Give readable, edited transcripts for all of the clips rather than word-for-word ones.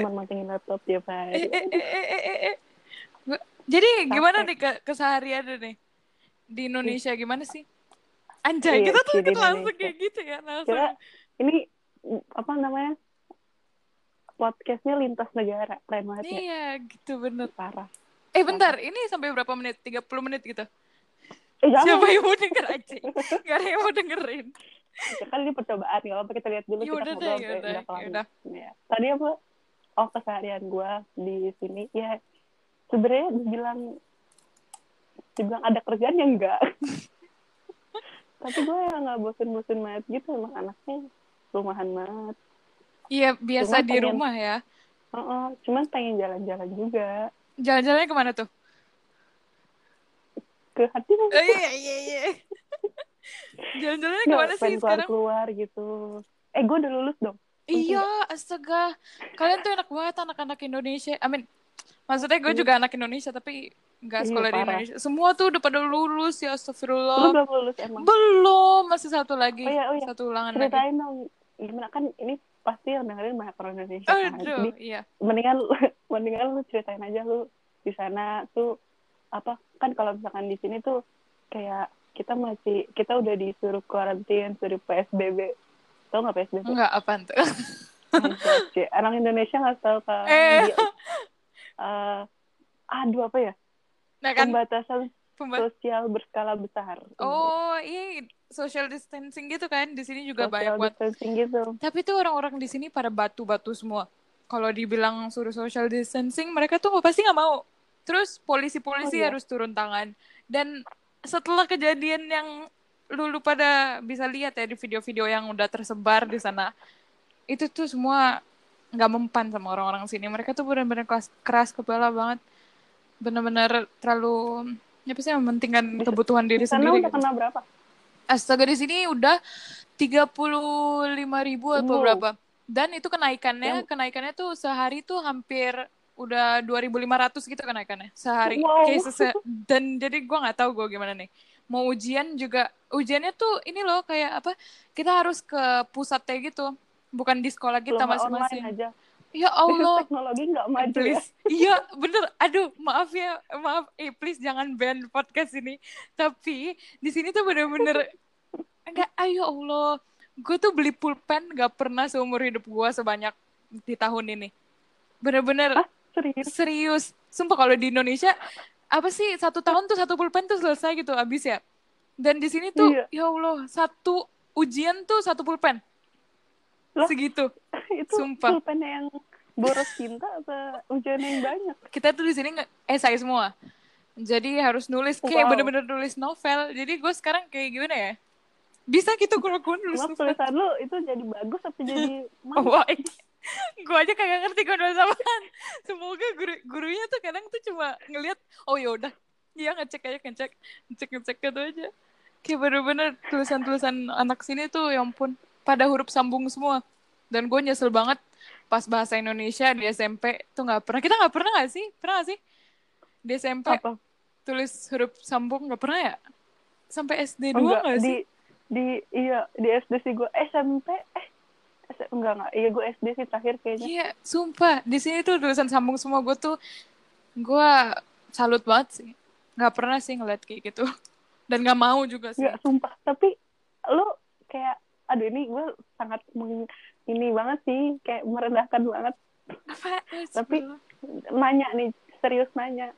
cuma mantengin laptop tiap hari. Jadi gimana nih kesehariannya nih di Indonesia, gimana sih? Anjay, kita tuh langsung kayak gitu ya, langsung. Kira, ini apa namanya? Podcastnya lintas negara, keren banget ya. Iya, gitu bener. Parah. Bentar, ini sampai berapa menit? 30 menit gitu. Siapa yang mau denger aja? Gak ada yang mau dengerin. Ya, kan ini percobaan, gak apa-apa kita lihat dulu. Yaudah. Ya. Tadi apa? Oh, keseharian gue di sini. Ya, sebenarnya dibilang ada kerjaan yang enggak. Tapi gue ya gak bosen-bosen banget gitu. Emang anaknya rumahan banget. Iya, biasa cuman di pengen, rumah ya. Cuman pengen jalan-jalan juga. Jalan-jalannya kemana tuh? Ke hati kan? Iya. Jalan-jalannya kemana sih sekarang? Keluar gitu. Gue udah lulus dong. Iya, astaga. Kalian tuh enak banget anak-anak Indonesia. I mean, maksudnya gue juga anak Indonesia, tapi gak sekolah di Indonesia. Semua tuh udah pada lulus, ya astagfirullah. Lu belum lulus emang? Belum, masih satu lagi. Oh, iya. Satu ulangan lagi. Ceritain dong, gimana kan ini pasti yang dengerin banyak orang Indonesia. Aduh, iya. Mendingan lu ceritain aja lu di sana tuh, apa kan kalau misalkan di sini tuh kayak kita udah disuruh karantina, disuruh PSBB. Tahu nggak PSBB? Nggak, apaan tuh? Orang Indonesia nggak tahu kan? Apa ya? Nah, kan? Pembatasan sosial berskala besar. Oh iya, social distancing gitu kan? Di sini juga social banyak distancing gitu. Tapi tuh orang-orang di sini pada batu-batu semua. Kalau dibilang suruh social distancing, mereka tuh pasti nggak mau. Terus polisi-polisi harus turun tangan. Dan setelah kejadian yang lu pada bisa lihat ya di video-video yang udah tersebar di sana, itu tuh semua nggak mempan sama orang-orang sini. Mereka tuh benar-benar keras kepala banget, benar-benar terlalu mementingkan kebutuhan diri sendiri. Di sana udah kena berapa? Astaga, di sini udah 35.000 atau berapa? Dan itu kenaikannya tuh sehari tuh hampir udah 2.500 gitu kenaikannya sehari. Wow. Dan jadi gue nggak tahu gue gimana nih mau ujian juga. Ujiannya tuh ini loh kayak apa, kita harus ke pusatnya gitu, bukan di sekolah kita masing-masing. Ya Allah, teknologi nggak maju ya. Iya bener, aduh maaf, please jangan ban podcast ini. Tapi di sini tuh bener-bener enggak. Ayo Allah, gue tuh beli pulpen nggak pernah seumur hidup gue sebanyak di tahun ini, bener-bener. Serius, sumpah. Kalau di Indonesia apa sih, 1 tahun tuh 1 pulpen tuh selesai gitu, abis ya. Dan di sini tuh ya Allah, 1 ujian tuh 1 pulpen. Loh, segitu. Itu sumpah. Pulpen yang boros cinta apa ujian yang banyak. Kita tuh di sini esai semua. Jadi harus nulis kayak bener-bener nulis novel. Jadi gue sekarang kayak gimana ya? Bisa gitu gue nulis novel. Tulisan lu itu jadi bagus atau jadi manis? Gue aja kagak ngerti gue nulis apaan. Semoga gurunya tuh kadang tuh cuma ngelihat, oh yaudah, dia ngecek gitu aja. Kayak bener-bener tulisan-tulisan anak sini tuh, ya ampun, pada huruf sambung semua. Dan gue nyesel banget pas bahasa Indonesia di SMP tuh nggak pernah. Kita nggak pernah nggak sih? Pernah nggak sih di SMP? Apa? Tulis huruf sambung nggak pernah ya? Sampai SD 2 nggak sih? Di SD sih gue. SMP? Enggak. Iya, gue SD sih terakhir kayaknya. Iya, sumpah. Di sini tuh tulisan sambung semua. Gue salut banget sih. Nggak pernah sih ngeliat kayak gitu. Dan nggak mau juga sih. Iya, sumpah. Tapi lo kayak, aduh ini gue sangat ini banget sih, kayak merendahkan banget. Apa? Tapi nanya nih, serius nanya.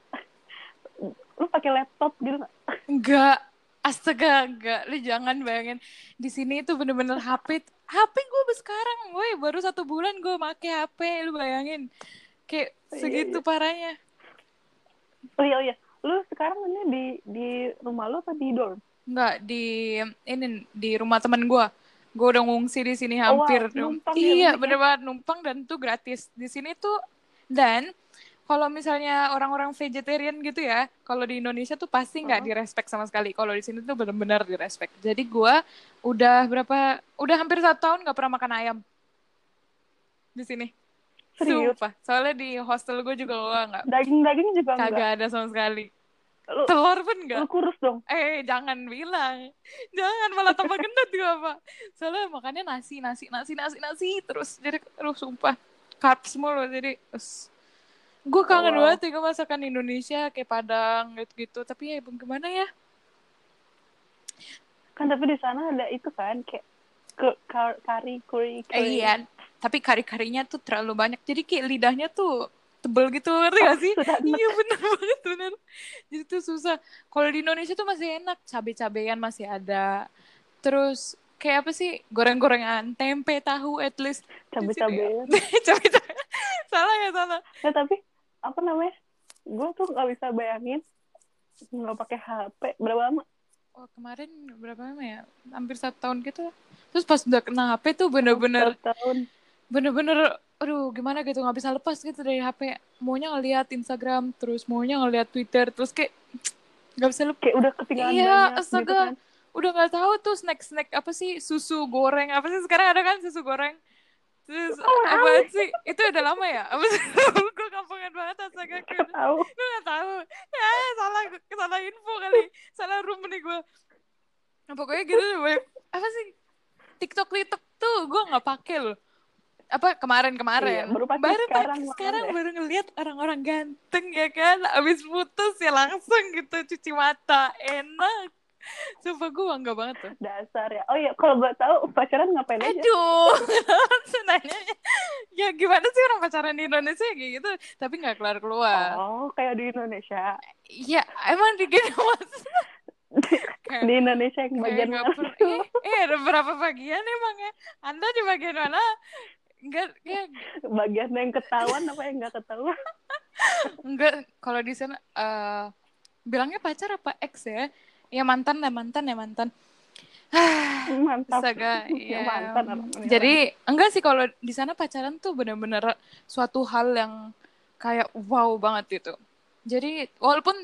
Lu pakai laptop gitu nggak? Enggak. Astaga, enggak. Lu jangan bayangin. Di sini itu bener-bener HP gue sekarang, woi baru 1 bulan gue pakai HP. Lu bayangin, kayak segitu parahnya. Oh iya. Lu sekarang ini di rumah lu apa di dorm? Enggak, di rumah teman gue. Gue udah ngungsi di sini hampir. Iya, bener banget. Numpang dan tuh gratis. Di sini tuh, dan kalau misalnya orang-orang vegetarian gitu ya, kalau di Indonesia tuh pasti nggak direspek sama sekali. Kalau di sini tuh benar-benar direspek. Jadi gue udah hampir 1 tahun nggak pernah makan ayam di sini. Serius? Sumpah. Soalnya di hostel gue juga nggak. Daging juga nggak. Kagak ada sama sekali. Telur pun enggak. Lu kurus dong. Jangan bilang. Jangan, malah tambah gendut juga, Pak. Soalnya makannya nasi. Terus jadi sumpah. carbs mulu, jadi gue kangen banget ya masakan Indonesia kayak Padang gitu-gitu. Tapi ya gimana ya kan, tapi di sana ada itu kan kayak kari. Iya, tapi kari-karinya tuh terlalu banyak, jadi kayak lidahnya tuh tebel gitu, ngerti gak sih? Iya benar banget, benar. Jadi tuh susah. Kalau di Indonesia tuh masih enak, cabe-cabean masih ada. Terus kayak apa sih? Goreng-gorengan, tempe, tahu, at least. Cabe-cabean. Cabe-cabean. Salah. Ya tapi apa namanya? Gue tuh nggak bisa bayangin nggak pakai HP berapa lama? Oh, kemarin berapa lama ya? Hampir 1 tahun gitu. Terus pas udah kena HP tuh bener-bener. 1 tahun. Bener-bener. Aduh, gimana gitu, nggak bisa lepas gitu dari HP. Maunya ngeliat Instagram, terus maunya ngeliat Twitter, terus kayak nggak bisa lepas. Kayak udah ketinggalan banyak. Iya, astaga. Gitu kan. Udah nggak tahu tuh snack-snack apa sih, susu goreng apa sih sekarang ada kan susu goreng. Terus apa sih? Itu udah lama ya? Apa sih? Gue kampungan banget, astaga. Gue nggak tahu. Ya, salah info kali, salah room nih gue. Nah, pokoknya gitu banyak. Apa sih? TikTok tuh gue nggak pakai loh. Apa kemarin iya, baru sekarang ya. Baru ngelihat orang-orang ganteng ya kan, abis putus ya langsung gitu cuci mata, enak. Sumpah gue bangga banget tuh. Dasar ya. Oh iya, kalau gue tahu pacaran ngapain aja? Aduh, senangnya. Ya gimana sih orang pacaran di Indonesia kayak gitu, tapi nggak keluar. Oh, kayak di Indonesia. Iya, emang di gitu maksudnya. Di Indonesia yang bagian mana? Ada berapa bagian emangnya? Anda di bagian mana? Enggak, kayak bagian yang ketahuan apa yang nggak ketahuan? Enggak, kalau di sana bilangnya pacar apa ex ya? Ya mantan. Mantap. Saga, ya. Mantan. Jadi enggak sih kalau di sana pacaran tuh benar-benar suatu hal yang kayak wow banget gitu. Jadi walaupun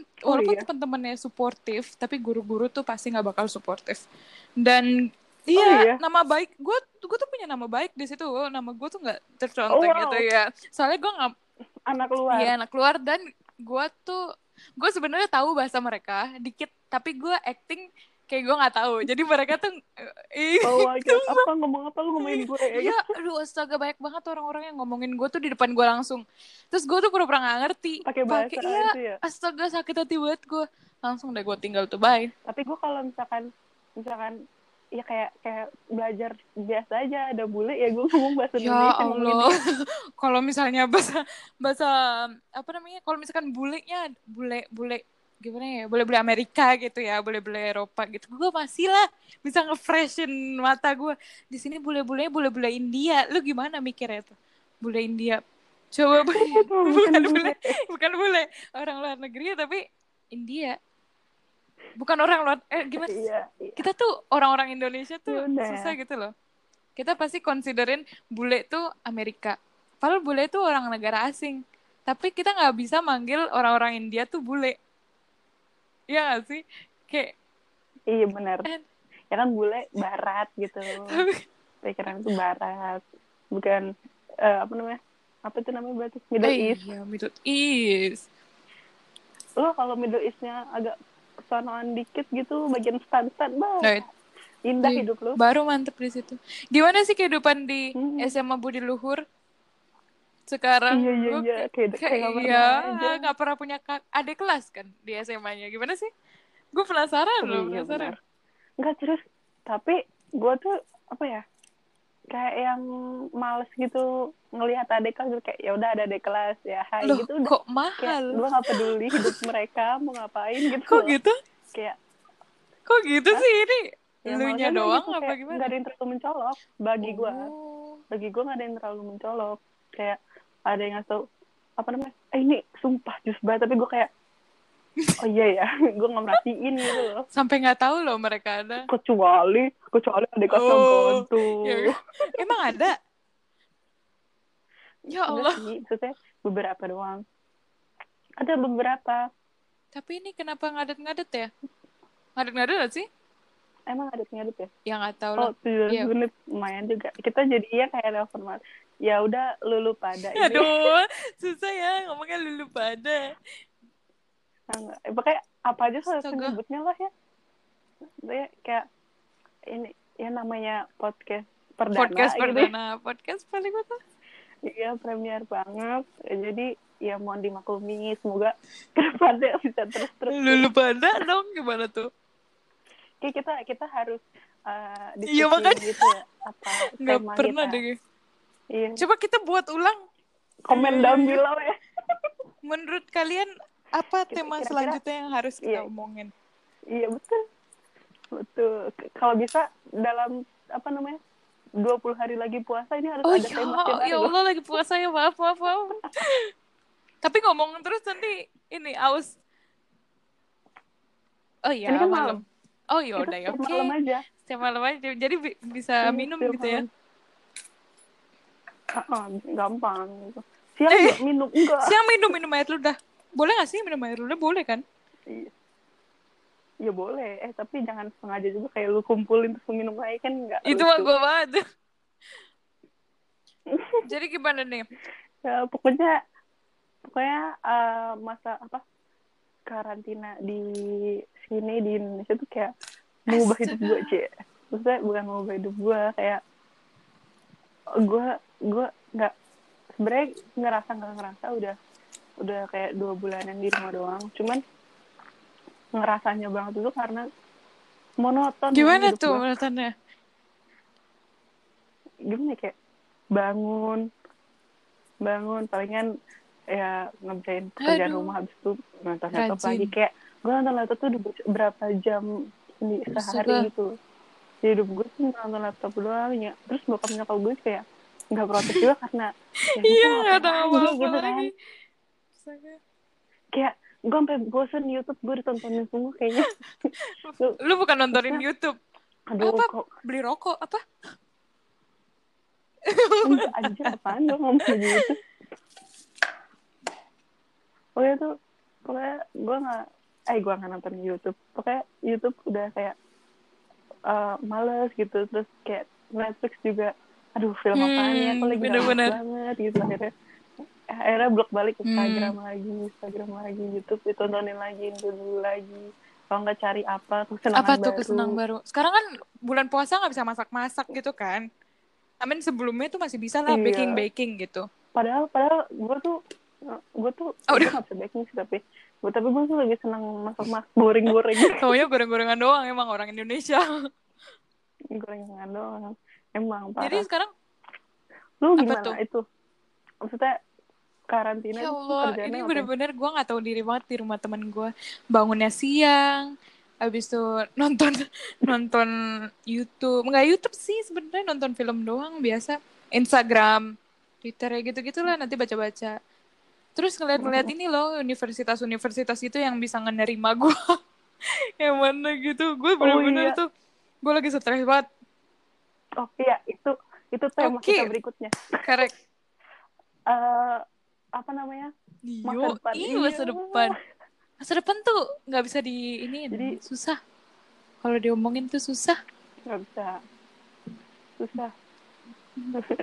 teman-temannya suportif, tapi guru-guru tuh pasti nggak bakal suportif. Dan iya, nama baik gue tuh punya nama baik di situ. Nama gue tuh nggak tercontek gitu ya. Soalnya gue nggak anak keluar dan gue sebenarnya tahu bahasa mereka dikit, tapi gue acting kayak gue nggak tahu. Jadi mereka tuh apa ngomong apa lu ngomongin gue ya? Aduh astaga, banyak banget orang-orang yang ngomongin gue tuh di depan gue langsung. Terus gue tuh pura-pura nggak ngerti. Pakai bahasa itu ya. Astaga, sakit hati banget gue. Langsung deh gue tinggal tuh, bye. Tapi gue kalau misalkan ya kayak belajar biasa aja, ada bule ya gue ngomong bahasa Indonesia. Ya Allah. Kalau misalnya bahasa apa namanya? Kalau misalkan bulenya bule gimana ya? Bule-bule Amerika gitu ya, bule-bule Eropa gitu. Gue masih lah bisa nge-freshin mata gue. Di sini bule-bulenya bule-bule India. Lu gimana mikirnya tuh? Bule India. Coba bukan bule. Orang luar negeri tapi India. Bukan orang luar gimana? Iya. Kita tuh orang-orang Indonesia tuh susah gitu loh. Kita pasti considerin bule tuh Amerika. Padahal bule tuh orang negara asing. Tapi kita nggak bisa manggil orang-orang India tuh bule. Iya nggak sih? Kayak iya benar. Ya kan bule barat gitu. Pikiran tuh barat. Bukan apa namanya? Apa tuh namanya berarti? Middle East. Iya, Middle East. Lo kalau Middle East-nya agak sonoan dikit gitu, bagian stan-stan banget. Indah hidup lu. Baru mantep di situ. Gimana sih kehidupan di SMA Budi Luhur sekarang? Iya. Kayak nggak pernah punya adik kelas kan di SMA-nya. Gimana sih? Gue penasaran loh. Iya, penasaran. Nggak terus. Tapi gue tuh apa ya? Kayak yang males gitu ngelihat adik kelas, kayak ya udah ada adik kelas ya. Hai loh, gitu udah. Kok mahal? Gue enggak peduli hidup mereka mau ngapain gitu. Kok gitu? Kayak kok gitu kan? Sih ini ya, lunya doang gitu, apa gimana? Enggak ada yang terlalu mencolok bagi gue. Bagi gue enggak ada yang terlalu mencolok. Kayak ada yang ngasih apa namanya? Ini sumpah jus banget, tapi gue kayak oh iya ya, gue nggak merhatiin gitu loh. Sampai nggak tahu loh mereka ada. Kecuali ada kosong tuh. Ya. Emang ada? Ya Allah. Maksudnya beberapa doang. Ada beberapa. Tapi ini kenapa ngadet-ngadet ya? Ngadet-ngadet sih? Emang ngadet-ngadet ya? Ya nggak tahu lah. Oh 7 menit lumayan juga. Kita jadinya kayak ada format. Ya udah lulu pada. Ini. Aduh, susah ya ngomongnya lulu pada. Enggak, pakai apa aja soal sebutnya lah ya. Saya kayak ini ya namanya podcast perdana. Podcast paling betul. Iya, premier banget. Jadi ya mohon dimaklumi, semoga kepada bisa terus. Lulu pada dong gimana tuh? Kayak kita harus diskusi gitu ya, apa nggak tema pernah kita. Deh. Iya. Coba kita buat ulang. Komen down below ya. Menurut kalian apa tema kira-kira selanjutnya yang harus kita omongin? Iya, betul. Kalau bisa dalam apa namanya 20 hari lagi puasa ini harus ada tema kita. Oh ya Allah, lagi puasa ya, maaf. Tapi ngomong terus nanti ini aus. Oh iya, ini kan malam. Oh iya, udah ya, oke. Setiap malam aja. Jadi bisa minum gitu malam. Ya. Gampang gitu. Siang minum enggak? Siang minum air ludah. Boleh nggak sih minum air ludah? Boleh kan? Iya. Ya boleh, tapi jangan sengaja juga kayak lu kumpulin terus minum air kan nggak. Itu mah gue banget. Jadi gimana nih? Ya, pokoknya masa apa karantina di sini di Indonesia tuh kayak mengubah hidup gue cie. Maksudnya bukan mengubah hidup gue, kayak gue nggak, sebenarnya ngerasa udah kayak 2 bulanan di rumah doang, cuman ngerasanya banget itu karena monoton. Gimana tuh monotonnya? Gimana kayak bangun palingan ya ngerjain pekerjaan rumah, habis itu nonton laptop lagi. Kayak gue nonton laptop tuh berapa jam sehari gitu. Jadi hidup gue tuh nonton laptop doang ya. Terus bokap-nyokap gue kayak nggak protes juga karena iya nggak tahu apa lagi. Kayak gue sampai bosen YouTube, gue ditontonin semua kayaknya. Lu bukan nontonin YouTube? Aduh, apa? Beli rokok apa? Enggak aja, apaan dong ngomong gitu. Pokoknya tuh, gue gak nonton YouTube. Pokoknya YouTube udah kayak males gitu. Terus kayak Netflix juga, aduh film apaan ya, aku lagi banget gitu. Akhirnya blok balik Instagram lagi, YouTube ditontonin lagi, dulu lagi. Kalau nggak cari kesenangan baru. Sekarang kan bulan puasa nggak bisa masak-masak gitu kan. Amin, sebelumnya tuh masih bisa lah baking gitu. Padahal gue nggak bisa baking sih, tapi gue tuh lebih senang masak-masak, goreng-goreng. Soalnya goreng-gorengan doang emang orang Indonesia. Gorengan doang emang. Parah. Jadi sekarang lu gimana tuh? Itu? Maksudnya karantina ya Allah, ini bener-bener gue nggak tahu diri banget. Di rumah teman gue bangunnya siang, abis itu nonton YouTube, nggak YouTube sih sebenarnya, nonton film doang biasa, Instagram, Twitter ya gitu-gitulah, nanti baca-baca, terus ngeliat ini loh universitas itu yang bisa ngenerima gue yang mana gitu. Gue bener-bener tuh gue lagi stres banget. Oh iya, itu tema kita berikutnya. Correct. Apa namanya? Masa depan tuh nggak bisa di ini. Jadi susah kalau diomongin tuh susah.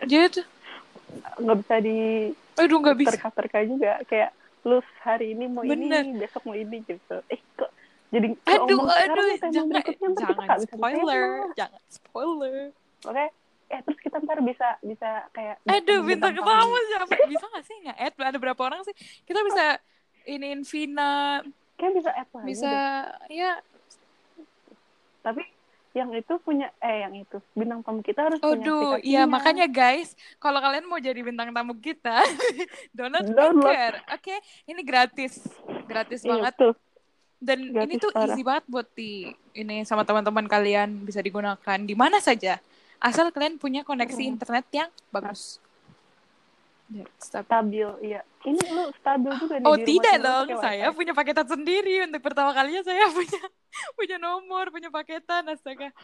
Jadi nggak bisa di terka-terka juga, kayak lu hari ini mau ini, besok mau ini gitu. Kok jadi aduh jangan spoiler. Oke. Terus kita ntar bisa kayak bintang ketawa siapa? Bisa gak sih? Nggak add, ada berapa orang sih? Kita bisa iniin Vina. Kayak bisa add lagi. Bisa, ya. Tapi yang itu punya, bintang tamu kita harus punya. Aduh, iya makanya guys, kalau kalian mau jadi bintang tamu kita, download Anchor. Oke, ini gratis banget. Betul. Dan gratis ini tuh easy banget buat ini sama teman-teman kalian, bisa digunakan di mana saja. Asal kalian punya koneksi internet yang bagus. Stabil, iya. Ini lu stabil juga nih. Oh tidak dong, saya punya paketan sendiri. Untuk pertama kalinya saya punya nomor, punya paketan. Astaga.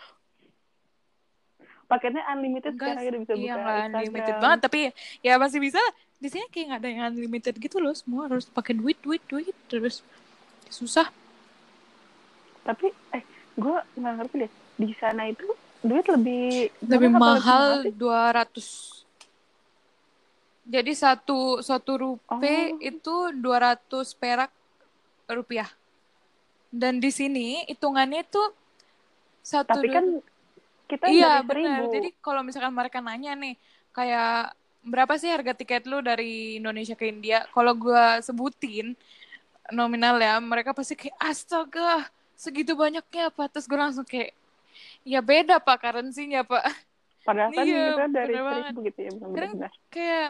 Paketnya unlimited. Enggak, sekarang udah bisa buka Instagram. Unlimited banget, tapi ya masih bisa. Di sini kayak nggak ada yang unlimited gitu loh. Semua harus pakai duit terus susah. Tapi gue nggak ngerti deh. Di sana itu duit lebih mahal 200. Jadi satu rupiah itu 200 perak rupiah. Dan di sini hitungannya itu tapi kan kita dari 1.000. Jadi kalau misalkan mereka nanya nih kayak berapa sih harga tiket lu dari Indonesia ke India? Kalau gue sebutin nominal ya, mereka pasti kayak astaga segitu banyaknya apa? Terus gue langsung kayak ya beda pak currency-nya pak. Padahal kan kita dari trip gitu ya, benar-benar. Kayak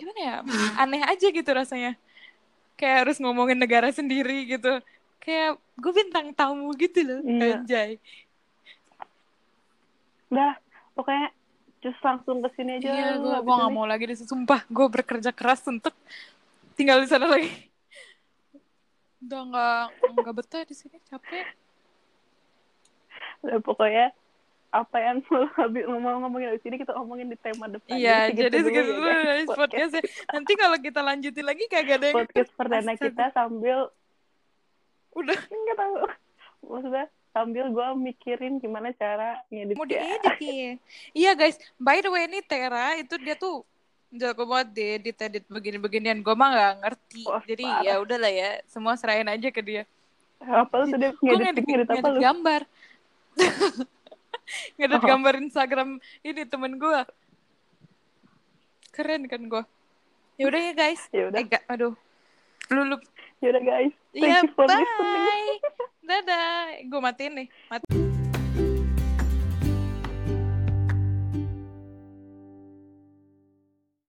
gimana ya? Aneh aja gitu rasanya. Kayak harus ngomongin negara sendiri gitu. Kayak gue bintang tamu gitu loh, iya. Anjay. Udah, pokoknya just langsung ke sini aja. Iya, gue gak mau lagi disini. Sumpah, gue bekerja keras untuk tinggal di sana lagi. Udah gak betah di sini, capek. Udah, pokoknya apa yang mau ngomongin di sini kita omongin di tema depan. Iya, jadi segitu dulu dari podcastnya. Nanti kalau kita lanjutin lagi kagak ada yang... Podcast perdana kita sambil... Udah nggak tahu maksudnya sambil gue mikirin gimana cara ngedit. Mau diedit ya. Iya guys, by the way ini Tera itu dia tuh jago banget deh edit begini-beginian. Gue mah nggak ngerti. Oh, jadi parah. Ya udahlah ya, semua serahin aja ke dia. Apa lu sedih ngedit gambar? Ngedit gambar Instagram ini temen gue. Keren kan gue. Ya udah ya guys. Ya udah. Aduh. Lulup. Yaudah guys, thank you for listening. Dadah, gue matiin nih.